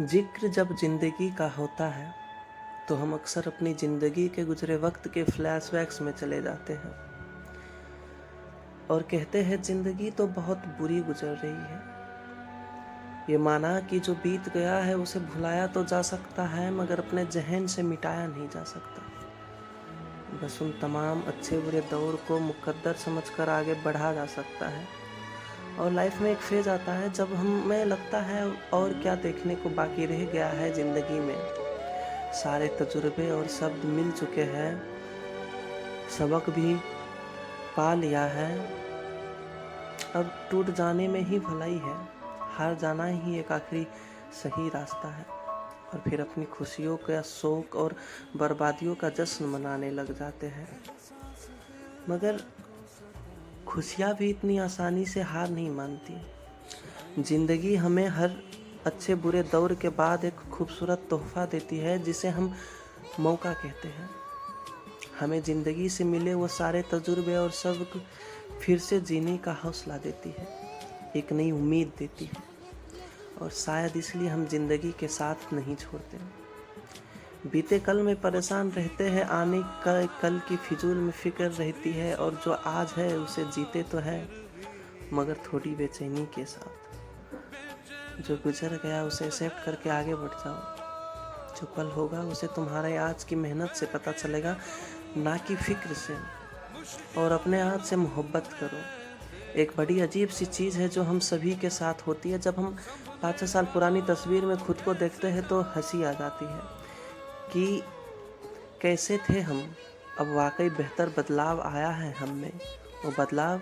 जिक्र जब ज़िंदगी का होता है तो हम अक्सर अपनी ज़िंदगी के गुजरे वक्त के फ्लैशबैक्स में चले जाते हैं और कहते हैं ज़िंदगी तो बहुत बुरी गुजर रही है। ये माना कि जो बीत गया है उसे भुलाया तो जा सकता है मगर अपने जहन से मिटाया नहीं जा सकता। बस उन तमाम अच्छे बुरे दौर को मुकद्दर समझकर आगे बढ़ा जा सकता है। और लाइफ में एक फेज़ आता है जब हमें लगता है और क्या देखने को बाकी रह गया है ज़िंदगी में। सारे तजुर्बे और शब्द मिल चुके हैं, सबक भी पा लिया है, अब टूट जाने में ही भलाई है। हार जाना ही एक आखिरी सही रास्ता है। और फिर अपनी खुशियों का शोक और बर्बादियों का जश्न मनाने लग जाते हैं। मगर खुशियाँ भी इतनी आसानी से हार नहीं मानती। ज़िंदगी हमें हर अच्छे बुरे दौर के बाद एक खूबसूरत तोहफा देती है जिसे हम मौका कहते हैं। हमें ज़िंदगी से मिले वो सारे तजुर्बे और सबक फिर से जीने का हौसला देती है, एक नई उम्मीद देती है। और शायद इसलिए हम ज़िंदगी के साथ नहीं छोड़ते। बीते कल में परेशान रहते हैं, आने का कल की फिजूल में फ़िक्र रहती है। और जो आज है उसे जीते तो है मगर थोड़ी बेचैनी के साथ। जो गुजर गया उसे एक्सेप्ट करके आगे बढ़ जाओ। जो कल होगा उसे तुम्हारे आज की मेहनत से पता चलेगा, ना कि फ़िक्र से। और अपने आप से मोहब्बत करो। एक बड़ी अजीब सी चीज़ है जो हम सभी के साथ होती है। जब हम 5-6 साल पुरानी तस्वीर में खुद को देखते हैं तो हंसी आ जाती है कि कैसे थे हम, अब वाकई बेहतर बदलाव आया है हम में। वो बदलाव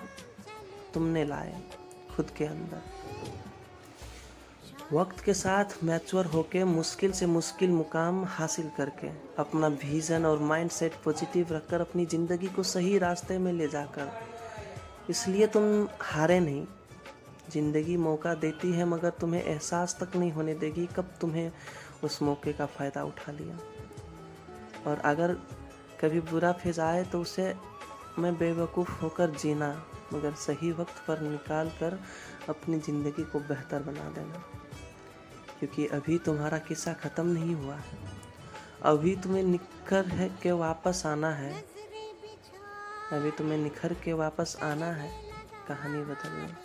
तुमने लाए खुद के अंदर, वक्त के साथ मैच्योर होके, मुश्किल से मुश्किल मुकाम हासिल करके, अपना विजन और माइंडसेट पॉजिटिव रखकर, अपनी ज़िंदगी को सही रास्ते में ले जाकर। इसलिए तुम हारे नहीं। ज़िंदगी मौका देती है मगर तुम्हें एहसास तक नहीं होने देगी कब तुम्हें उस मौके का फ़ायदा उठा लिया। और अगर कभी बुरा फेज आए तो उसे मैं बेवकूफ़ होकर जीना मगर सही वक्त पर निकाल कर अपनी ज़िंदगी को बेहतर बना देना। क्योंकि अभी तुम्हारा किस्सा ख़त्म नहीं हुआ है। अभी तुम्हें निखर है के वापस आना है। अभी तुम्हें निखर के वापस आना है, कहानी बदलना।